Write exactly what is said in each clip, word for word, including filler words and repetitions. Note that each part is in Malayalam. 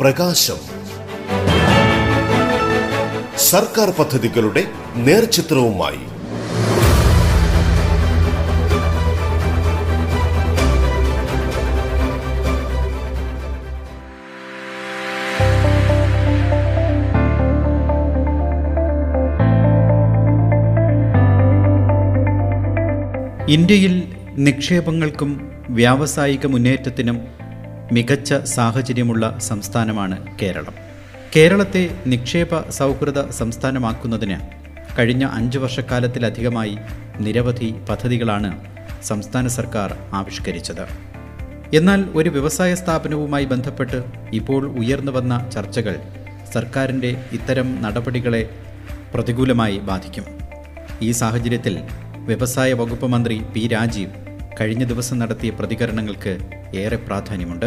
പ്രകാശം. സർക്കാർ പദ്ധതികളുടെ നേർചിത്രവുമായി ഇന്ത്യയിൽ നിക്ഷേപങ്ങൾക്കും വ്യാവസായിക മുന്നേറ്റത്തിനും മികച്ച സാഹചര്യമുള്ള സംസ്ഥാനമാണ് കേരളം. കേരളത്തെ നിക്ഷേപ സൗഹൃദ സംസ്ഥാനമാക്കുന്നതിന് കഴിഞ്ഞ അഞ്ച് വർഷക്കാലത്തിലധികമായി നിരവധി പദ്ധതികളാണ് സംസ്ഥാന സർക്കാർ ആവിഷ്കരിച്ചത്. എന്നാൽ ഒരു വ്യവസായ സ്ഥാപനവുമായി ബന്ധപ്പെട്ട് ഇപ്പോൾ ഉയർന്നു വന്ന ചർച്ചകൾ സർക്കാരിൻ്റെ ഇത്തരം നടപടികളെ പ്രതികൂലമായി ബാധിക്കും. ഈ സാഹചര്യത്തിൽ വ്യവസായ വകുപ്പ് മന്ത്രി പി രാജീവ് കഴിഞ്ഞ ദിവസം നടത്തിയ പ്രതികരണങ്ങൾക്ക് ഏറെ പ്രാധാന്യമുണ്ട്.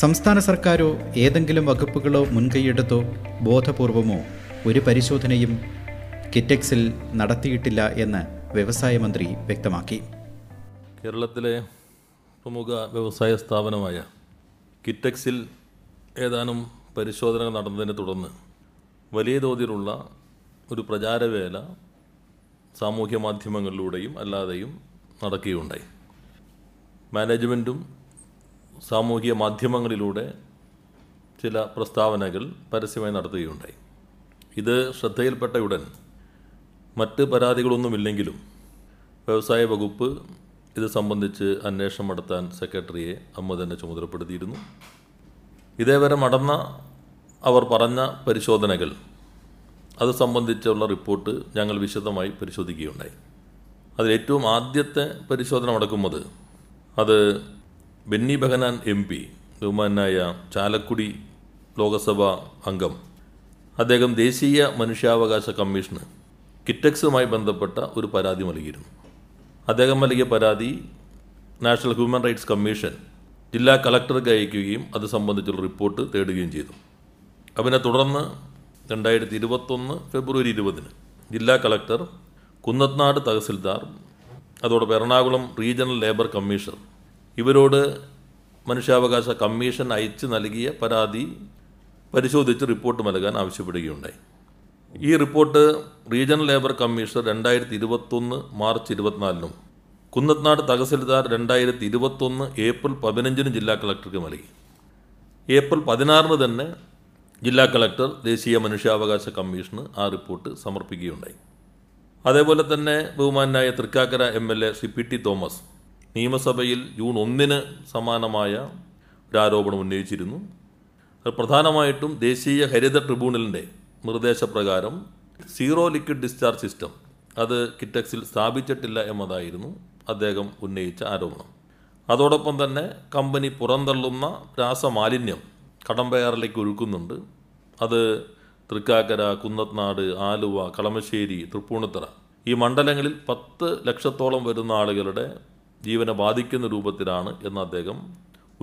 സംസ്ഥാന സർക്കാരോ ഏതെങ്കിലും വകുപ്പുകളോ മുൻകൈയെടുത്തോ ബോധപൂർവമോ ഒരു പരിശോധനയും കിറ്റക്സിൽ നടത്തിയിട്ടില്ല എന്ന് വ്യവസായ മന്ത്രി വ്യക്തമാക്കി. കേരളത്തിലെ പ്രമുഖ വ്യവസായ സ്ഥാപനമായ കിറ്റക്സിൽ ഏതാനും പരിശോധന നടന്നതിനെ തുടർന്ന് വലിയ തോതിലുള്ള ഒരു പ്രചാരവേല സാമൂഹ്യ മാധ്യമങ്ങളിലൂടെയും അല്ലാതെയും നടക്കുകയുണ്ടായി. മാനേജ്മെൻറ്റും സാമൂഹിക മാധ്യമങ്ങളിലൂടെ ചില പ്രസ്താവനകൾ പരസ്യമായി നടത്തുകയുണ്ടായി. ഇത് ശ്രദ്ധയിൽപ്പെട്ട ഉടൻ മറ്റ് പരാതികളൊന്നുമില്ലെങ്കിലും വ്യവസായ വകുപ്പ് ഇത് സംബന്ധിച്ച് അന്വേഷണം നടത്താൻ സെക്രട്ടറിയെ അമ്മ തന്നെ ചുമതലപ്പെടുത്തിയിരുന്നു. ഇതേവരെ നടന്ന അവർ പറഞ്ഞ പരിശോധനകൾ അത് സംബന്ധിച്ചുള്ള റിപ്പോർട്ട് ഞങ്ങൾ വിശദമായി പരിശോധിക്കുകയുണ്ടായി. അതിലേറ്റവും ആദ്യത്തെ പരിശോധന നടക്കുന്നത് അത് ബെന്നി ബെനാൻ എം പി, ബഹുമാനായ ചാലക്കുടി ലോകസഭാ അംഗം, അദ്ദേഹം ദേശീയ മനുഷ്യാവകാശ കമ്മീഷന് കിറ്റക്സുമായി ബന്ധപ്പെട്ട ഒരു പരാതി നൽകിയിരുന്നു. അദ്ദേഹം നൽകിയ പരാതി നാഷണൽ ഹ്യൂമൻ റൈറ്റ്സ് കമ്മീഷൻ ജില്ലാ കളക്ടർക്ക് അയക്കുകയും അത് സംബന്ധിച്ചുള്ള റിപ്പോർട്ട് തേടുകയും ചെയ്തു. അതിനെ തുടർന്ന് രണ്ടായിരത്തി ഇരുപത്തൊന്ന് ഫെബ്രുവരി ഇരുപതിന് ജില്ലാ കളക്ടർ, കുന്നത്തുനാട് തഹസിൽദാർ, അതോടൊപ്പം എറണാകുളം റീജിയണൽ ലേബർ കമ്മീഷണർ ഇവരോട് മനുഷ്യാവകാശ കമ്മീഷൻ അയച്ച് നൽകിയ പരാതി പരിശോധിച്ച് റിപ്പോർട്ട് നൽകാൻ ആവശ്യപ്പെടുകയുണ്ടായി. ഈ റിപ്പോർട്ട് റീജിയണൽ ലേബർ കമ്മീഷണർ രണ്ടായിരത്തി ഇരുപത്തൊന്ന് മാർച്ച് ഇരുപത്തിനാലിനും കുന്നത്തുനാട് തഹസിൽദാർ രണ്ടായിരത്തി ഇരുപത്തൊന്ന് ഏപ്രിൽ പതിനഞ്ചിനും ജില്ലാ കളക്ടർക്ക് നൽകി. ഏപ്രിൽ പതിനാറിന് തന്നെ ജില്ലാ കളക്ടർ ദേശീയ മനുഷ്യാവകാശ കമ്മീഷന് ആ റിപ്പോർട്ട് സമർപ്പിക്കുകയുണ്ടായി. അതേപോലെ തന്നെ ബഹുമാനായ Thrikkakara M L A Shri P T Thomas നിയമസഭയിൽ ജൂൺ ഒന്നിന് സമാനമായ ഒരു ആരോപണം ഉന്നയിച്ചിരുന്നു. അത് പ്രധാനമായിട്ടും ദേശീയ ഹരിത ട്രിബ്യൂണലിൻ്റെ നിർദ്ദേശപ്രകാരം സീറോ ലിക്വിഡ് ഡിസ്ചാർജ് സിസ്റ്റം അത് കിറ്റക്സിൽ സ്ഥാപിച്ചിട്ടില്ല എന്നതായിരുന്നു അദ്ദേഹം ഉന്നയിച്ച ആരോപണം. അതോടൊപ്പം തന്നെ കമ്പനി പുറന്തള്ളുന്ന രാസമാലിന്യം കടമ്പയാറിലേക്ക് ഒഴുക്കുന്നുണ്ട്. അത് തൃക്കാക്കര, കുന്നത്തുനാട്, ആലുവ, കളമശ്ശേരി, തൃപ്പൂണിത്തറ ഈ മണ്ഡലങ്ങളിൽ പത്ത് ലക്ഷത്തോളം വരുന്ന ആളുകളുടെ ജീവനെ ബാധിക്കുന്ന രൂപത്തിലാണ് എന്ന് അദ്ദേഹം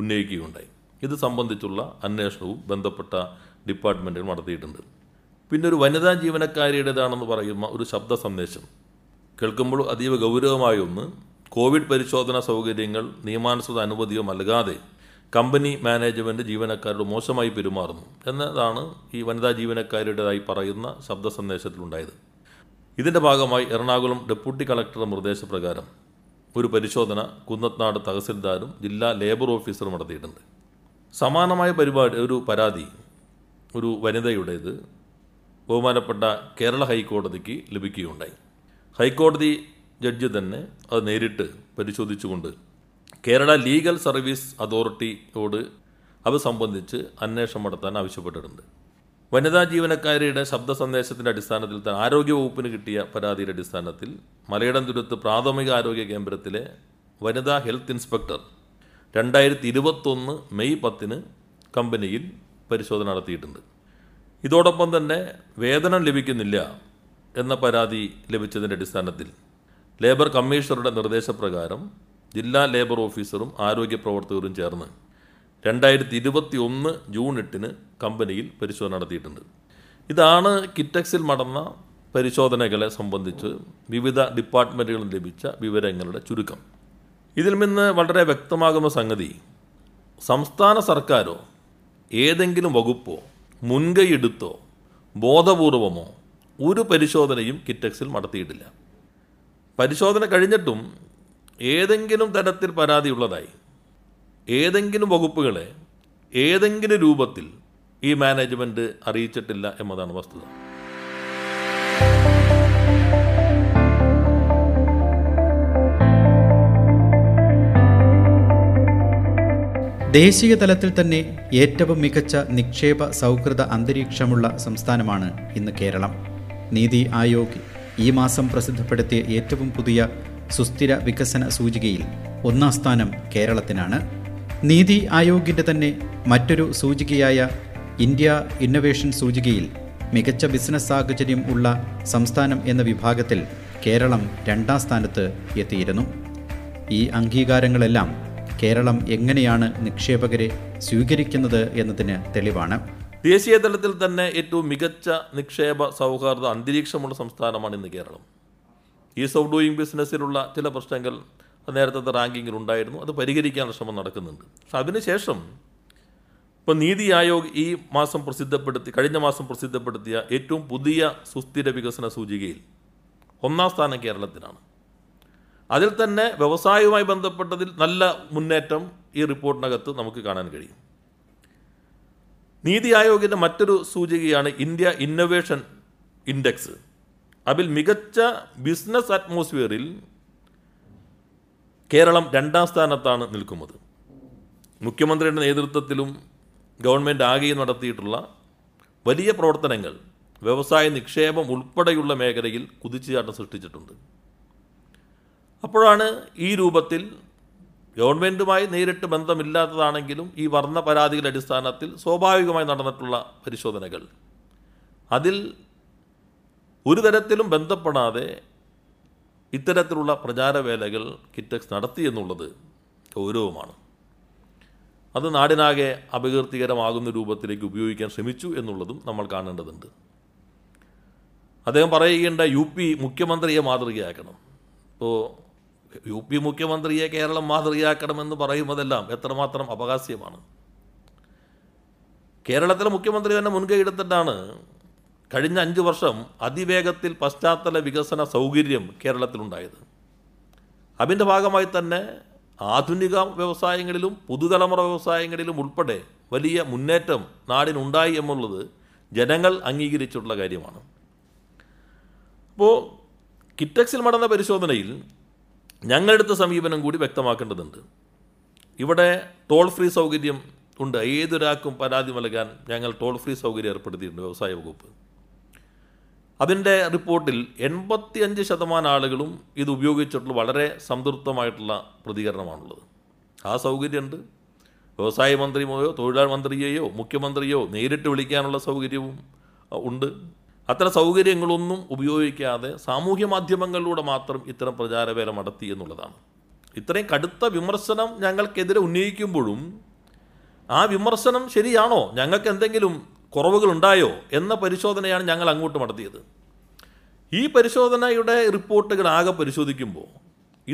ഉന്നയിക്കുകയുണ്ടായി. ഇത് സംബന്ധിച്ചുള്ള അന്വേഷണവും ബന്ധപ്പെട്ട ഡിപ്പാർട്ട്മെൻറ്റുകൾ നടത്തിയിട്ടുണ്ട്. പിന്നെ ഒരു വനിതാ ജീവനക്കാരിയുടേതാണെന്ന് പറയുന്ന ഒരു ശബ്ദ സന്ദേശം കേൾക്കുമ്പോൾ അതീവ ഗൗരവമായ ഒന്ന്, കോവിഡ് പരിശോധനാ സൗകര്യങ്ങൾ നിയമാനുസൃത അനുമതിയോ നൽകാതെ കമ്പനി മാനേജ്മെൻറ്റ് ജീവനക്കാരോട് മോശമായി പെരുമാറുന്നു എന്നതാണ് ഈ വനിതാ ജീവനക്കാരുടേതായി പറയുന്ന ശബ്ദ സന്ദേശത്തിലുണ്ടായത്. ഇതിൻ്റെ ഭാഗമായി എറണാകുളം ഡെപ്യൂട്ടി കളക്ടറുടെ നിർദ്ദേശപ്രകാരം ഒരു പരിശോധന കുന്നത്തുനാട് തഹസിൽദാരും ജില്ലാ ലേബർ ഓഫീസറും നടത്തിയിട്ടുണ്ട്. സമാനമായ പരിപാടി ഒരു പരാതി ഒരു വനിതയുടേത് ബഹുമാനപ്പെട്ട കേരള ഹൈക്കോടതിക്ക് ലഭിക്കുകയുണ്ടായി. ഹൈക്കോടതി ജഡ്ജി തന്നെ അത് നേരിട്ട് പരിശോധിച്ചുകൊണ്ട് കേരള ലീഗൽ സർവീസ് അതോറിറ്റിയോട് അത് സംബന്ധിച്ച് അന്വേഷണം നടത്താൻ ആവശ്യപ്പെട്ടിട്ടുണ്ട്. വനിതാ ജീവനക്കാരിയുടെ ശബ്ദ സന്ദേശത്തിൻ്റെ അടിസ്ഥാനത്തിൽ തന്നെ ആരോഗ്യവകുപ്പിന് കിട്ടിയ പരാതിയുടെ അടിസ്ഥാനത്തിൽ മലേടം തുരുത്ത് പ്രാഥമിക ആരോഗ്യ കേന്ദ്രത്തിലെ വനിതാ ഹെൽത്ത് ഇൻസ്പെക്ടർ രണ്ടായിരത്തി ഇരുപത്തൊന്ന് മെയ് പത്തിന് കമ്പനിയിൽ പരിശോധന നടത്തിയിട്ടുണ്ട്. ഇതോടൊപ്പം തന്നെ വേതനം ലഭിക്കുന്നില്ല എന്ന പരാതി ലഭിച്ചതിൻ്റെ അടിസ്ഥാനത്തിൽ ലേബർ കമ്മീഷണറുടെ നിർദ്ദേശപ്രകാരം ജില്ലാ ലേബർ ഓഫീസറും ആരോഗ്യ പ്രവർത്തകരും ചേർന്ന് രണ്ടായിരത്തി ഇരുപത്തി ഒന്ന് ജൂൺ എട്ടിന് കമ്പനിയിൽ പരിശോധന നടത്തിയിട്ടുണ്ട്. ഇതാണ് കിറ്റക്സിൽ നടന്ന പരിശോധനകളെ സംബന്ധിച്ച് വിവിധ ഡിപ്പാർട്ട്മെൻറ്റുകളിൽ ലഭിച്ച വിവരങ്ങളുടെ ചുരുക്കം. ഇതിൽ നിന്ന് വളരെ വ്യക്തമാകുന്ന സംഗതി, സംസ്ഥാന സർക്കാരോ ഏതെങ്കിലും വകുപ്പോ മുൻകൈയെടുത്തോ ബോധപൂർവമോ ഒരു പരിശോധനയും കിറ്റക്സിൽ നടത്തിയിട്ടില്ല. പരിശോധന കഴിഞ്ഞിട്ടും ഏതെങ്കിലും തരത്തിൽ പരാതിയുള്ളതായി ഏതെങ്കിലും വകുപ്പുകളെ ഏതെങ്കിലും രൂപത്തിൽ ഈ മാനേജ്മെൻറ്റ് അറിയിച്ചിട്ടില്ല എന്നതാണ് വസ്തുത. ദേശീയ തലത്തിൽ തന്നെ ഏറ്റവും മികച്ച നിക്ഷേപ സൗഹൃദ അന്തരീക്ഷമുള്ള സംസ്ഥാനമാണ് ഇന്ന് കേരളം. നീതി ആയോഗ് ഈ മാസം പ്രസിദ്ധപ്പെടുത്തിയ ഏറ്റവും പുതിയ സുസ്ഥിര വികസന സൂചികയിൽ ഒന്നാം സ്ഥാനം കേരളത്തിനാണ്. നീതി ആയോഗിൻ്റെ തന്നെ മറ്റൊരു സൂചികയായ ഇന്ത്യ ഇന്നോവേഷൻ സൂചികയിൽ മികച്ച ബിസിനസ് സാഹചര്യം ഉള്ള സംസ്ഥാനം എന്ന വിഭാഗത്തിൽ കേരളം രണ്ടാം സ്ഥാനത്ത് എത്തിയിരുന്നു. ഈ അംഗീകാരങ്ങളെല്ലാം കേരളം എങ്ങനെയാണ് നിക്ഷേപകരെ സ്വീകരിക്കുന്നത് എന്നതിന് തെളിവാണ്. ദേശീയ തലത്തിൽ തന്നെ ഏറ്റവും മികച്ച നിക്ഷേപ സൗഹാർദ്ദ അന്തരീക്ഷമുള്ള സംസ്ഥാനമാണ് ഇന്ന് കേരളം. ഈസ് ഓഫ് ഡൂയിങ് ബിസിനസ്സിലുള്ള ചില പ്രശ്നങ്ങൾ നേരത്തെ റാങ്കിങ്ങിൽ ഉണ്ടായിരുന്നു. അത് പരിഹരിക്കാനുള്ള ശ്രമം നടക്കുന്നുണ്ട്. പക്ഷെ അതിനുശേഷം ഇപ്പോൾ നീതി ആയോഗ് ഈ മാസം പ്രസിദ്ധപ്പെടുത്തി കഴിഞ്ഞ മാസം പ്രസിദ്ധപ്പെടുത്തിയ ഏറ്റവും പുതിയ സുസ്ഥിര വികസന സൂചികയിൽ ഒന്നാം സ്ഥാനം കേരളത്തിനാണ്. അതിൽ തന്നെ വ്യവസായവുമായി ബന്ധപ്പെട്ടതിൽ നല്ല മുന്നേറ്റം ഈ റിപ്പോർട്ടിനകത്ത് നമുക്ക് കാണാൻ കഴിയും. നീതി ആയോഗിൻ്റെ മറ്റൊരു സൂചികയാണ് ഇന്ത്യ ഇന്നൊവേഷൻ ഇൻഡെക്സ്. അതിൽ മികച്ച ബിസിനസ് അറ്റ്മോസ്ഫിയറിൽ കേരളം രണ്ടാം സ്ഥാനത്താണ് നിൽക്കുന്നത്. മുഖ്യമന്ത്രിയുടെ നേതൃത്വത്തിലും ഗവൺമെൻറ് ആകെയും നടത്തിയിട്ടുള്ള വലിയ പ്രവർത്തനങ്ങൾ വ്യവസായ നിക്ഷേപം ഉൾപ്പെടെയുള്ള മേഖലയിൽ കുതിച്ചുചാട്ടം സൃഷ്ടിച്ചിട്ടുണ്ട്. അപ്പോഴാണ് ഈ രൂപത്തിൽ ഗവൺമെൻറ്റുമായി നേരിട്ട് ബന്ധമില്ലാത്തതാണെങ്കിലും ഈ വർണ്ണ പരാതികളുടെ അടിസ്ഥാനത്തിൽ സ്വാഭാവികമായി നടന്നിട്ടുള്ള പരിശോധനകൾ അതിൽ ഒരു തരത്തിലും ബന്ധപ്പെടാതെ ഇത്തരത്തിലുള്ള പ്രചാരവേലകൾ കിറ്റക്സ് നടത്തി എന്നുള്ളത് ഗൗരവമാണ്. അത് നാടിനാകെ അപകീർത്തികരമാകുന്ന രൂപത്തിലേക്ക് ഉപയോഗിക്കാൻ ശ്രമിച്ചു എന്നുള്ളതും നമ്മൾ കാണേണ്ടതുണ്ട്. അദ്ദേഹം പറയുകയുണ്ട യു പി മുഖ്യമന്ത്രിയെ മാതൃകയാക്കണം. ഇപ്പോൾ യു പി മുഖ്യമന്ത്രിയെ കേരളം മാതൃകയാക്കണമെന്ന് പറയുന്നതെല്ലാം എത്രമാത്രം അപഹാസ്യമാണ്. കേരളത്തിലെ മുഖ്യമന്ത്രി തന്നെ മുൻകൈ എടുത്തിട്ടാണ് കഴിഞ്ഞ അഞ്ച് വർഷം അതിവേഗത്തിൽ പശ്ചാത്തല വികസന സൗകര്യം കേരളത്തിലുണ്ടായത്. അതിൻ്റെ ഭാഗമായി തന്നെ ആധുനിക വ്യവസായങ്ങളിലും പുതുതലമുറ വ്യവസായങ്ങളിലും ഉൾപ്പെടെ വലിയ മുന്നേറ്റം നാടിനുണ്ടായി എന്നുള്ളത് ജനങ്ങൾ അംഗീകരിച്ചിട്ടുള്ള കാര്യമാണ്. അപ്പോൾ കിറ്റക്സിൽ നടന്ന പരിശോധനയിൽ ഞങ്ങളെടുത്ത സമീപനം കൂടി വ്യക്തമാക്കേണ്ടതുണ്ട്. ഇവിടെ ടോൾ ഫ്രീ സൗകര്യം ഉണ്ട്. ഏതൊരാൾക്കും പരാതി നൽകാൻ ഞങ്ങൾ ടോൾ ഫ്രീ സൗകര്യം ഏർപ്പെടുത്തിയിട്ടുണ്ട് വ്യവസായ വകുപ്പ്. അതിൻ്റെ റിപ്പോർട്ടിൽ എൺപത്തി അഞ്ച് ശതമാനം ആളുകളും ഇത് ഉപയോഗിച്ചിട്ടുള്ള വളരെ സംതൃപ്തമായിട്ടുള്ള പ്രതികരണമാണുള്ളത്. ആ സൗകര്യമുണ്ട്. വ്യവസായ മന്ത്രിയോ തൊഴിലാളി മന്ത്രിയെയോ മുഖ്യമന്ത്രിയോ നേരിട്ട് വിളിക്കാനുള്ള സൗകര്യവും ഉണ്ട്. അത്തരം സൗകര്യങ്ങളൊന്നും ഉപയോഗിക്കാതെ സാമൂഹ്യ മാധ്യമങ്ങളിലൂടെ മാത്രം ഇത്തരം പ്രചാരവേല നടത്തി എന്നുള്ളതാണ്. ഇത്രയും കടുത്ത വിമർശനം ഞങ്ങൾക്കെതിരെ ഉന്നയിക്കുമ്പോഴും ആ വിമർശനം ശരിയാണോ, ഞങ്ങൾക്ക് എന്തെങ്കിലും കുറവുകളുണ്ടായോ എന്ന പരിശോധനയാണ് ഞങ്ങൾ അങ്ങോട്ട് നടത്തിയത്. ഈ പരിശോധനയുടെ റിപ്പോർട്ടുകൾ ആകെ പരിശോധിക്കുമ്പോൾ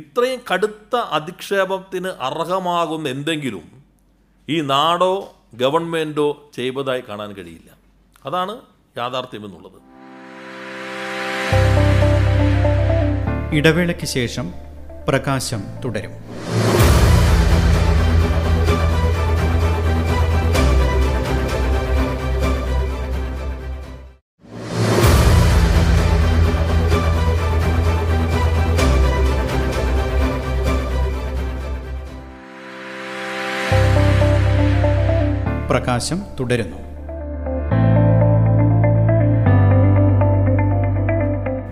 ഇത്രയും കടുത്ത അധിക്ഷേപത്തിന് അർഹമാകുന്ന എന്തെങ്കിലും ഈ നാടോ ഗവൺമെൻറ്റോ ചെയ്തതായി കാണാൻ കഴിയില്ല. അതാണ് യാഥാർത്ഥ്യം എന്നുള്ളത്. ഇടവേളയ്ക്ക് ശേഷം പ്രകാശം തുടരും. പ്രകാശം തുടരുന്നു.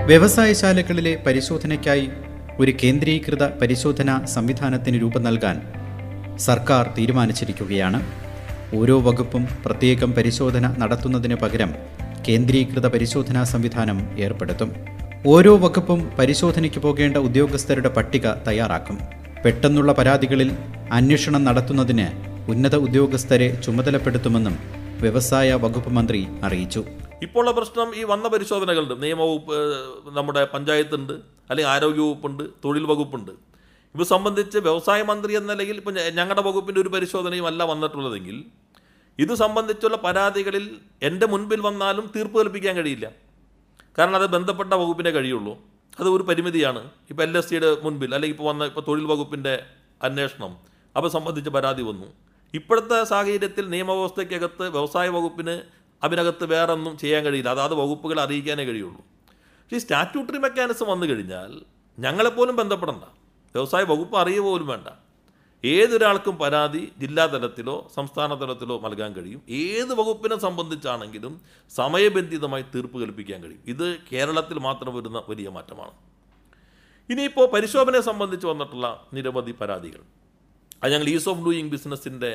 വ്യവസായശാലകളിലെ പരിശോധനയ്ക്കായി ഒരു കേന്ദ്രീകൃത പരിശോധനാ സംവിധാനത്തിന് രൂപം നൽകാൻ സർക്കാർ തീരുമാനിച്ചിരിക്കുകയാണ്. ഓരോ വകുപ്പും പ്രത്യേകം പരിശോധന നടത്തുന്നതിന് പകരം കേന്ദ്രീകൃത പരിശോധനാ സംവിധാനം ഏർപ്പെടുത്തും. ഓരോ വകുപ്പും പരിശോധനയ്ക്ക് പോകേണ്ട ഉദ്യോഗസ്ഥരുടെ പട്ടിക തയ്യാറാക്കും. പെട്ടെന്നുള്ള പരാതികളിൽ അന്വേഷണം നടത്തുന്നതിന് ഉന്നത ഉദ്യോഗസ്ഥരെ ചുമതലപ്പെടുത്തുമെന്നും വ്യവസായ വകുപ്പ് മന്ത്രി അറിയിച്ചു. ഇപ്പോഴുള്ള പ്രശ്നം ഈ വന്ന പരിശോധനകളുണ്ട്. നിയമവകുപ്പ്, നമ്മുടെ പഞ്ചായത്തുണ്ട്, അല്ലെങ്കിൽ ആരോഗ്യവകുപ്പുണ്ട്, തൊഴിൽ വകുപ്പുണ്ട്. ഇത് സംബന്ധിച്ച് വ്യവസായ മന്ത്രി എന്ന നിലയിൽ ഇപ്പം ഞങ്ങളുടെ വകുപ്പിൻ്റെ ഒരു പരിശോധനയും അല്ല വന്നിട്ടുള്ളതെങ്കിൽ ഇത് സംബന്ധിച്ചുള്ള പരാതികളിൽ എൻ്റെ മുൻപിൽ വന്നാലും തീർപ്പ് കൽപ്പിക്കാൻ കഴിയില്ല. കാരണം അത് ബന്ധപ്പെട്ട വകുപ്പിനെ കഴിയുള്ളൂ. അത് ഒരു പരിമിതിയാണ്. ഇപ്പോൾ എൽ എസ് സിയുടെ മുൻപിൽ അല്ലെങ്കിൽ ഇപ്പോൾ വന്ന ഇപ്പോൾ തൊഴിൽ വകുപ്പിൻ്റെ അന്വേഷണം അവ സംബന്ധിച്ച് പരാതി വന്നു. ഇപ്പോഴത്തെ സാഹചര്യത്തിൽ നിയമവ്യവസ്ഥയ്ക്കകത്ത് വ്യവസായ വകുപ്പിന് അതിനകത്ത് വേറൊന്നും ചെയ്യാൻ കഴിയില്ല. അതാത് വകുപ്പുകളെ അറിയിക്കാനേ കഴിയുള്ളൂ. പക്ഷേ ഈ സ്റ്റാറ്റ്യൂട്ടറി മെക്കാനിസം വന്നു കഴിഞ്ഞാൽ ഞങ്ങളെപ്പോലും ബന്ധപ്പെടേണ്ട, വ്യവസായ വകുപ്പ് അറിയുക പോലും വേണ്ട. ഏതൊരാൾക്കും പരാതി ജില്ലാതലത്തിലോ സംസ്ഥാന തലത്തിലോ നൽകാൻ കഴിയും. ഏത് വകുപ്പിനെ സംബന്ധിച്ചാണെങ്കിലും സമയബന്ധിതമായി തീർപ്പ് കൽപ്പിക്കാൻ കഴിയും. ഇത് കേരളത്തിൽ മാത്രം വരുന്ന വലിയ മാറ്റമാണ്. ഇനിയിപ്പോൾ പരിശോധനയെ സംബന്ധിച്ച് വന്നിട്ടുള്ള നിരവധി പരാതികൾ, അത് ഞങ്ങൾ ഈസ് ഓഫ് ഡൂയിങ് ബിസിനസ്സിൻ്റെ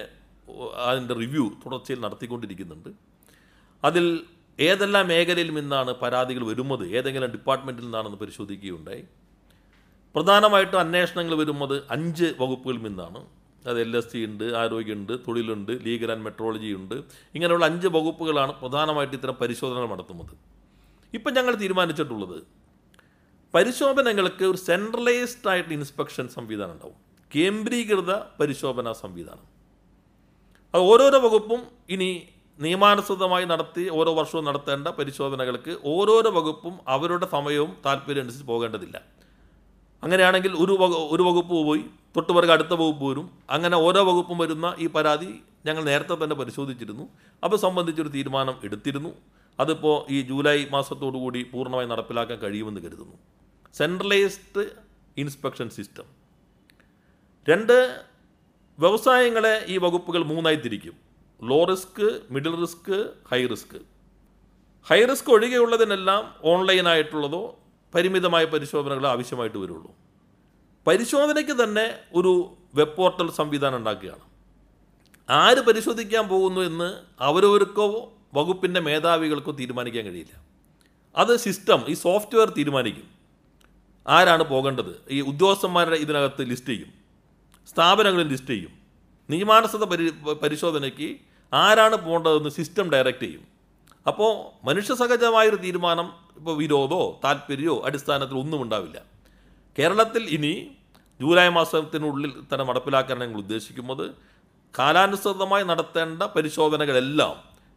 അതിൻ്റെ റിവ്യൂ തുടർച്ചയിൽ നടത്തിക്കൊണ്ടിരിക്കുന്നുണ്ട്. അതിൽ ഏതെല്ലാം മേഖലയിൽ നിന്നാണ് പരാതികൾ വരുന്നത്, ഏതെങ്കിലും ഡിപ്പാർട്ട്മെൻറ്റിൽ നിന്നാണെന്ന് പരിശോധിക്കുകയുണ്ടായി. പ്രധാനമായിട്ടും അന്വേഷണങ്ങൾ വരുന്നത് അഞ്ച് വകുപ്പുകളിൽ നിന്നാണ്. അത് എൽ എസ് സി ഉണ്ട്, ആരോഗ്യമുണ്ട്, തൊഴിലുണ്ട്, ലീഗൽ ആൻഡ് മെട്രോളജി ഉണ്ട്. ഇങ്ങനെയുള്ള അഞ്ച് വകുപ്പുകളാണ് പ്രധാനമായിട്ട് ഇത്തരം പരിശോധനകൾ നടത്തുന്നത്. ഇപ്പം ഞങ്ങൾ തീരുമാനിച്ചിട്ടുള്ളത്, പരിശോധനകൾക്ക് ഒരു സെൻട്രലൈസ്ഡ് ആയിട്ട് ഇൻസ്പെക്ഷൻ സംവിധാനം ഉണ്ടാവും, കേന്ദ്രീകൃത പരിശോധനാ സംവിധാനം. അത് ഓരോരോ വകുപ്പും ഇനി നിയമാനുസൃതമായി നടത്തി ഓരോ വർഷവും നടത്തേണ്ട പരിശോധനകൾക്ക് ഓരോരോ വകുപ്പും അവരുടെ സമയവും താല്പര്യം അനുസരിച്ച് പോകേണ്ടതില്ല. അങ്ങനെയാണെങ്കിൽ ഒരു ഒരു വകുപ്പ് പോയി തൊട്ടുപറകെ അടുത്ത വകുപ്പ് വരും. അങ്ങനെ ഓരോ വകുപ്പും വരുന്ന ഈ പരാതി ഞങ്ങൾ നേരത്തെ തന്നെ പരിശോധിച്ചിരുന്നു. അപ്പോൾ സംബന്ധിച്ചൊരു തീരുമാനം എടുത്തിരുന്നു. അതിപ്പോൾ ഈ ജൂലൈ മാസത്തോടു കൂടി പൂർണ്ണമായി നടപ്പിലാക്കാൻ കഴിയുമെന്ന് കരുതുന്നു. Centralised inspection system. രണ്ട്, വ്യവസായങ്ങളെ ഈ വകുപ്പുകൾ മൂന്നായി തിരിക്കും: low risk, middle risk, high risk. High risk ഒഴികെയുള്ളതിനെല്ലാം ഓൺലൈനായിട്ടുള്ളതോ പരിമിതമായ പരിശോധനകൾ ആവശ്യമായിട്ട് വരുള്ളൂ. പരിശോധനയ്ക്ക് തന്നെ ഒരു വെബ് പോർട്ടൽ സംവിധാനം ഉണ്ടാക്കുകയാണ്. ആര് പരിശോധിക്കാൻ പോകുന്നു എന്ന് അവരവർക്കോ വകുപ്പിൻ്റെ മേധാവികൾക്കോ തീരുമാനിക്കാൻ കഴിയില്ല. അത് സിസ്റ്റം, ഈ സോഫ്റ്റ്വെയർ തീരുമാനിക്കും. ആരാണ് പോകേണ്ടത്? ഈ ഉദ്യോഗസ്ഥന്മാരുടെ ഇതിനകത്ത് ലിസ്റ്റ് ചെയ്യും, സ്ഥാപനങ്ങളിൽ ലിസ്റ്റ് ചെയ്യും. നിയമാനുസൃത പരി പരിശോധനയ്ക്ക് ആരാണ് പോകേണ്ടതെന്ന് സിസ്റ്റം ഡയറക്റ്റ് ചെയ്യും. അപ്പോൾ മനുഷ്യ സഹജമായൊരു തീരുമാനം, ഇപ്പോൾ വിരോധമോ താല്പര്യമോ അടിസ്ഥാനത്തിൽ ഒന്നും ഉണ്ടാവില്ല. കേരളത്തിൽ ഇനി ജൂലൈ മാസത്തിനുള്ളിൽ തന്നെ നടപ്പിലാക്കാൻ ഞങ്ങൾ ഉദ്ദേശിക്കുന്നത്, കാലാനുസൃതമായി നടത്തേണ്ട പരിശോധനകളെല്ലാം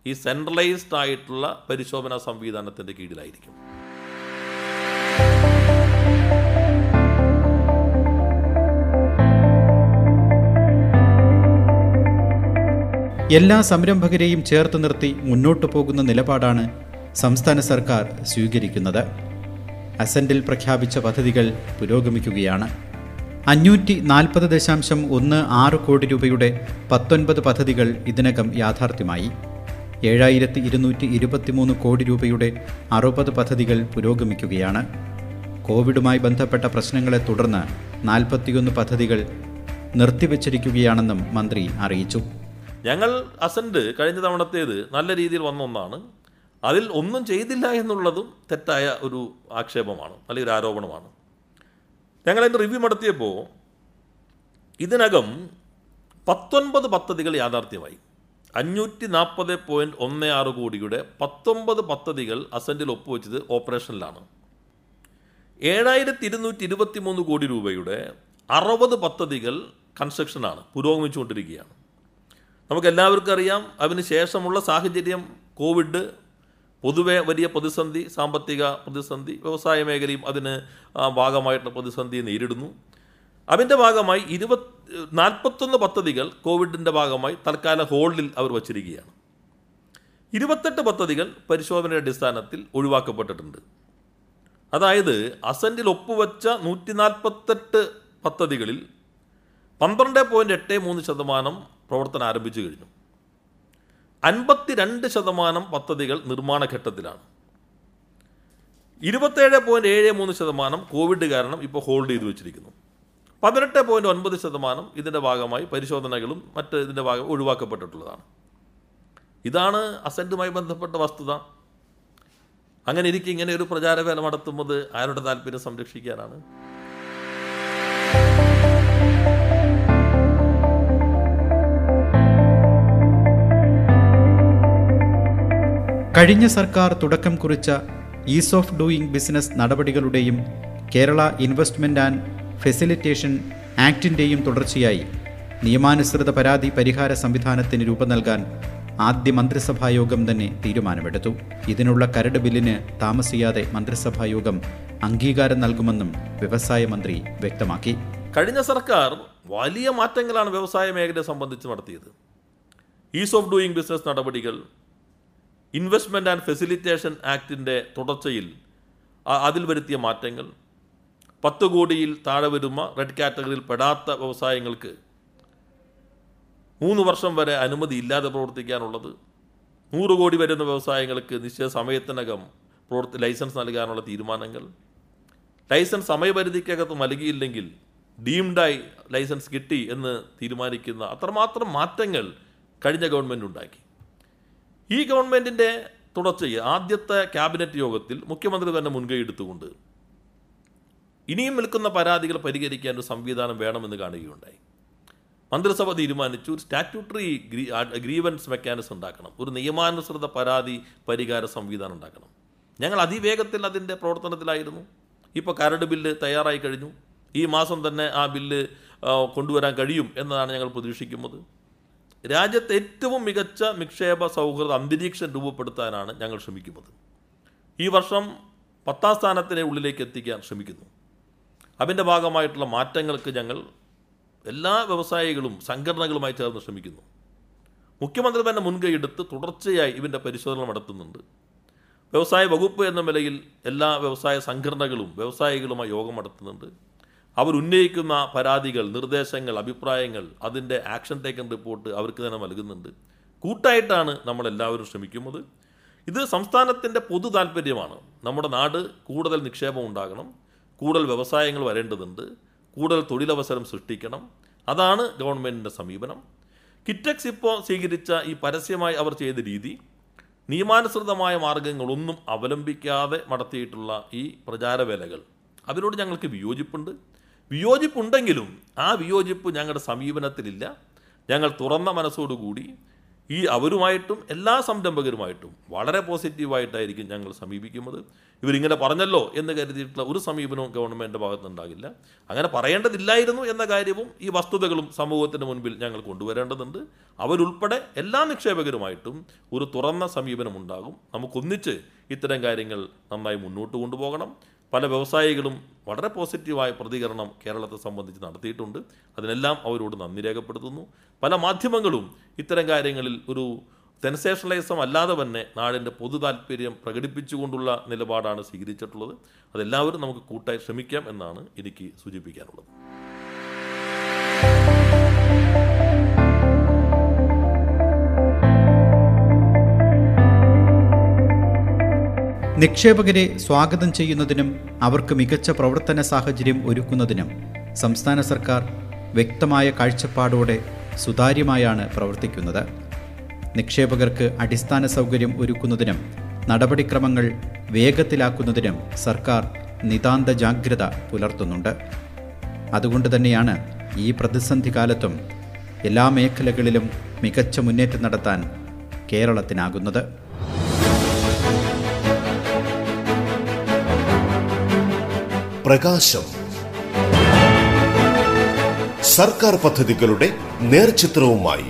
ഈ സെൻട്രലൈസ്ഡ് ആയിട്ടുള്ള പരിശോധനാ സംവിധാനത്തിൻ്റെ കീഴിലായിരിക്കും. എല്ലാ സംരംഭകരെയും ചേർത്ത് നിർത്തി മുന്നോട്ടു പോകുന്ന നിലപാടാണ് സംസ്ഥാന സർക്കാർ സ്വീകരിക്കുന്നത്. അസന്റിൽ പ്രഖ്യാപിച്ച പദ്ധതികൾ പുരോഗമിക്കുകയാണ്. അഞ്ഞൂറ്റി നാൽപ്പത് ദശാംശം ഒന്ന് ആറ് കോടി രൂപയുടെ പത്തൊൻപത് പദ്ധതികൾ ഇതിനകം യാഥാർത്ഥ്യമായി. ഏഴായിരത്തി ഇരുന്നൂറ്റി ഇരുപത്തിമൂന്ന് കോടി രൂപയുടെ അറുപത് പദ്ധതികൾ പുരോഗമിക്കുകയാണ്. കോവിഡുമായി ബന്ധപ്പെട്ട പ്രശ്നങ്ങളെ തുടർന്ന് നാൽപ്പത്തിയൊന്ന് പദ്ധതികൾ നിർത്തിവച്ചിരിക്കുകയാണെന്നും മന്ത്രി അറിയിച്ചു. ഞങ്ങൾ അസന്റ് കഴിഞ്ഞ തവണത്തേത് നല്ല രീതിയിൽ വന്ന ഒന്നാണ്. അതിൽ ഒന്നും ചെയ്തില്ല എന്നുള്ളതും തെറ്റായ ഒരു ആക്ഷേപമാണ്, അല്ലെങ്കിൽ ഒരു ആരോപണമാണ്. ഞങ്ങളതിൻ്റെ റിവ്യൂ നടത്തിയപ്പോൾ ഇതിനകം പത്തൊൻപത് പദ്ധതികൾ യാഥാർത്ഥ്യമായി. അഞ്ഞൂറ്റി നാൽപ്പത് പോയിൻറ്റ് ഒന്ന് ആറ് കോടിയുടെ പത്തൊൻപത് പദ്ധതികൾ അസന്റിൽ ഒപ്പുവെച്ചത് ഓപ്പറേഷനിലാണ്. ഏഴായിരത്തി ഇരുന്നൂറ്റി ഇരുപത്തി മൂന്ന് കോടി രൂപയുടെ അറുപത് പദ്ധതികൾ കൺസ്ട്രക്ഷനാണ്, പുരോഗമിച്ചുകൊണ്ടിരിക്കുകയാണ്. നമുക്കെല്ലാവർക്കും അറിയാം, അതിന് ശേഷമുള്ള സാഹചര്യം, കോവിഡ്, പൊതുവെ വലിയ പ്രതിസന്ധി, സാമ്പത്തിക പ്രതിസന്ധി, വ്യവസായ മേഖലയും അതിന് ഭാഗമായിട്ടുള്ള പ്രതിസന്ധി നേരിടുന്നു. അതിൻ്റെ ഭാഗമായി ഇരുപത്തി നാൽപ്പത്തൊന്ന് പദ്ധതികൾ കോവിഡിൻ്റെ ഭാഗമായി തൽക്കാലം ഹോൾഡിൽ അവർ വച്ചിരിക്കുകയാണ്. ഇരുപത്തെട്ട് പദ്ധതികൾ പരിശോധനയുടെ അടിസ്ഥാനത്തിൽ ഒഴിവാക്കപ്പെട്ടിട്ടുണ്ട്. അതായത് അസന്റിൽ ഒപ്പുവെച്ച നൂറ്റി നാൽപ്പത്തെട്ട് പദ്ധതികളിൽ പന്ത്രണ്ട് പോയിൻറ്റ് എട്ട് മൂന്ന് ശതമാനം പ്രവർത്തനം ആരംഭിച്ചു കഴിഞ്ഞു. അൻപത്തി രണ്ട് ശതമാനം പദ്ധതികൾ നിർമ്മാണഘട്ടത്തിലാണ്. ഇരുപത്തേഴ് പോയിൻറ്റ് ഏഴ് മൂന്ന് ശതമാനം കോവിഡ് കാരണം ഇപ്പോൾ ഹോൾഡ് ചെയ്തു വെച്ചിരിക്കുന്നു. പതിനെട്ട് പോയിൻറ്റ് ഒൻപത് ശതമാനം ഇതിൻ്റെ ഭാഗമായി പരിശോധനകളും മറ്റ് ഇതിൻ്റെ ഭാഗം ഒഴിവാക്കപ്പെട്ടിട്ടുള്ളതാണ്. ഇതാണ് അസന്റുമായി ബന്ധപ്പെട്ട വസ്തുത. അങ്ങനെ ഇരിക്കും ഇങ്ങനെ ഒരു പ്രചാരവേല നടത്തുന്നത് ആരുടെ താല്പര്യം സംരക്ഷിക്കാനാണ്? കഴിഞ്ഞ സർക്കാർ തുടക്കം കുറിച്ച ഈസ് ഓഫ് ഡൂയിങ് ബിസിനസ് നടപടികളുടെയും കേരള ഇൻവെസ്റ്റ്മെന്റ് ആൻഡ് ഫെസിലിറ്റേഷൻ ആക്ടിൻ്റെയും തുടർച്ചയായി നിയമാനുസൃത പരാതി പരിഹാര സംവിധാനത്തിന് രൂപം നൽകാൻ ആദ്യ മന്ത്രിസഭായോഗം തന്നെ തീരുമാനമെടുത്തു. ഇതിനുള്ള കരട് ബില്ലിന് താമസിയാതെ മന്ത്രിസഭായോഗം അംഗീകാരം നൽകുമെന്നും വ്യവസായ മന്ത്രി വ്യക്തമാക്കി. കഴിഞ്ഞ സർക്കാർ വലിയ മാറ്റങ്ങളാണ് വ്യവസായ മേഖലയെ സംബന്ധിച്ച് നടത്തിയത്. ഈസ് ഓഫ് ഡൂയിങ് ബിസിനസ് നടപടികൾ, ഇൻവെസ്റ്റ്മെന്റ് ആൻഡ് ഫെസിലിറ്റേഷൻ ആക്ടിൻ്റെ തുടർച്ചയിൽ അതിൽ വരുത്തിയ മാറ്റങ്ങൾ, പത്ത് കോടിയിൽ താഴെ വരുന്ന റെഡ് കാറ്റഗറിയിൽ പെടാത്ത വ്യവസായങ്ങൾക്ക് മൂന്ന് വർഷം വരെ അനുമതി ഇല്ലാതെ പ്രവർത്തിക്കാനുള്ളത്, നൂറ് കോടി വരുന്ന വ്യവസായങ്ങൾക്ക് നിശ്ചിത സമയത്തിനകം പ്രവർത്തി ലൈസൻസ് നൽകാനുള്ള തീരുമാനങ്ങൾ, ലൈസൻസ് സമയപരിധിക്കകത്ത് നൽകിയില്ലെങ്കിൽ ഡീംഡായി ലൈസൻസ് കിട്ടി എന്ന് തീരുമാനിക്കുന്ന അത്രമാത്രം മാറ്റങ്ങൾ കഴിഞ്ഞ ഗവൺമെൻറ് ഉണ്ടാക്കി. ഈ ഗവൺമെൻറ്റിൻ്റെ തുടർച്ചയിൽ ആദ്യത്തെ ക്യാബിനറ്റ് യോഗത്തിൽ മുഖ്യമന്ത്രി തന്നെ മുൻകൈ എടുത്തുകൊണ്ട് ഇനിയും നിൽക്കുന്ന പരാതികൾ പരിഹരിക്കാൻ ഒരു സംവിധാനം വേണമെന്ന് കാണുകയുണ്ടായി. മന്ത്രിസഭ തീരുമാനിച്ചു ഒരു സ്റ്റാറ്റ്യൂട്ടറി ഗ്രീവൻസ് മെക്കാനിസം ഉണ്ടാക്കണം, ഒരു നിയമാനുസൃത പരാതി പരിഹാര സംവിധാനം ഉണ്ടാക്കണം. ഞങ്ങൾ അതിവേഗത്തിൽ അതിൻ്റെ പ്രവർത്തനത്തിലായിരുന്നു. ഇപ്പോൾ കരട് ബില്ല് തയ്യാറായി കഴിഞ്ഞു. ഈ മാസം തന്നെ ആ ബില്ല് കൊണ്ടുവരാൻ കഴിയും എന്നതാണ് ഞങ്ങൾ പ്രതീക്ഷിക്കുന്നത്. രാജ്യത്തെ ഏറ്റവും മികച്ച നിക്ഷേപ സൗഹൃദ അന്തരീക്ഷം രൂപപ്പെടുത്താനാണ് ഞങ്ങൾ ശ്രമിക്കുന്നത്. ഈ വർഷം പത്താം സ്ഥാനത്തിന് ഉള്ളിലേക്ക് എത്തിക്കാൻ ശ്രമിക്കുന്നു. അതിൻ്റെ ഭാഗമായിട്ടുള്ള മാറ്റങ്ങൾക്ക് ഞങ്ങൾ എല്ലാ വ്യവസായികളും സംഘടനകളുമായി ചേർന്ന് ശ്രമിക്കുന്നു. മുഖ്യമന്ത്രി തന്നെ മുൻകൈയെടുത്ത് തുടർച്ചയായി ഇതിൻ്റെ പരിശോധന നടത്തുന്നുണ്ട്. വ്യവസായ വകുപ്പ് എന്ന നിലയിൽ എല്ലാ വ്യവസായ സംഘടനകളും വ്യവസായികളുമായി യോഗം നടത്തുന്നുണ്ട്. അവരുന്നയിക്കുന്ന പരാതികൾ, നിർദ്ദേശങ്ങൾ, അഭിപ്രായങ്ങൾ, അതിൻ്റെ ആക്ഷൻ ടേക്കൺ റിപ്പോർട്ട് അവർക്ക് തന്നെ നൽകുന്നുണ്ട്. കൂട്ടായിട്ടാണ് നമ്മളെല്ലാവരും ശ്രമിക്കുന്നത്. ഇത് സംസ്ഥാനത്തിൻ്റെ പൊതു താൽപ്പര്യമാണ്. നമ്മുടെ നാട് കൂടുതൽ നിക്ഷേപം ഉണ്ടാകണം, കൂടുതൽ വ്യവസായങ്ങൾ വരേണ്ടതുണ്ട്, കൂടുതൽ തൊഴിലവസരം സൃഷ്ടിക്കണം. അതാണ് ഗവൺമെൻറ്റിൻ്റെ സമീപനം. കിറ്റക്സ് ഇപ്പോൾ സ്വീകരിച്ച ഈ പരസ്യമായി അവർ ചെയ്ത രീതി, നിയമാനുസൃതമായ മാർഗങ്ങളൊന്നും അവലംബിക്കാതെ നടത്തിയിട്ടുള്ള ഈ പ്രചാരവേലകൾ, അതിനോട് ഞങ്ങൾക്ക് വിയോജിപ്പുണ്ട്. വിയോജിപ്പുണ്ടെങ്കിലും ആ വിയോജിപ്പ് ഞങ്ങളുടെ സമീപനത്തിലില്ല. ഞങ്ങൾ തുറന്ന മനസ്സോടുകൂടി ഈ അവരുമായിട്ടും എല്ലാ സംരംഭകരുമായിട്ടും വളരെ പോസിറ്റീവായിട്ടായിരിക്കും ഞങ്ങൾ സമീപിക്കുന്നത്. ഇവരിങ്ങനെ പറഞ്ഞല്ലോ എന്ന് കരുതിയിട്ടുള്ള ഒരു സമീപനവും ഗവൺമെൻറ്റിൻ്റെ ഭാഗത്തുനിന്നുണ്ടാകില്ല. അങ്ങനെ പറയേണ്ടതില്ലായിരുന്നു എന്ന കാര്യവും ഈ വസ്തുതകളും സമൂഹത്തിന് മുൻപിൽ ഞങ്ങൾ കൊണ്ടുവരേണ്ടതുണ്ട്. അവരുൾപ്പെടെ എല്ലാ നിക്ഷേപകരുമായിട്ടും ഒരു തുറന്ന സമീപനമുണ്ടാകും. നമുക്കൊന്നിച്ച് ഇത്തരം കാര്യങ്ങൾ നന്നായി മുന്നോട്ട് കൊണ്ടുപോകണം. പല വ്യവസായികളും വളരെ പോസിറ്റീവായ പ്രതികരണം കേരളത്തെ സംബന്ധിച്ച് നടത്തിയിട്ടുണ്ട്. അതിനെല്ലാം അവരോട് നന്ദി രേഖപ്പെടുത്തുന്നു. പല മാധ്യമങ്ങളും ഇത്തരം കാര്യങ്ങളിൽ ഒരു സെൻസേഷണലിസം അല്ലാതെ തന്നെ നാടിൻ്റെ പൊതു താൽപ്പര്യം പ്രകടിപ്പിച്ചുകൊണ്ടുള്ള നിലപാടാണ് സ്വീകരിച്ചിട്ടുള്ളത്. അതെല്ലാവരും നമുക്ക് കൂട്ടായി ശ്രമിക്കാം എന്നാണ് എനിക്ക് സൂചിപ്പിക്കാനുള്ളത്. നിക്ഷേപകരെ സ്വാഗതം ചെയ്യുന്നതിനും അവർക്ക് മികച്ച പ്രവർത്തന സാഹചര്യം ഒരുക്കുന്നതിനും സംസ്ഥാന സർക്കാർ വ്യക്തമായ കാഴ്ചപ്പാടോടെ സുതാര്യമായാണ് പ്രവർത്തിക്കുന്നത്. നിക്ഷേപകർക്ക് അടിസ്ഥാന സൗകര്യം ഒരുക്കുന്നതിനും നടപടിക്രമങ്ങൾ വേഗത്തിലാക്കുന്നതിനും സർക്കാർ നിതാന്ത ജാഗ്രത പുലർത്തുന്നുണ്ട്. അതുകൊണ്ട് തന്നെയാണ് ഈ പ്രതിസന്ധി കാലത്തും എല്ലാ മേഖലകളിലും മികച്ച മുന്നേറ്റം നടത്താൻ കേരളത്തിനാകുന്നത്. പ്രകാശം സർക്കാർ പദ്ധതികളുടെ നേർചിത്രവുമായി.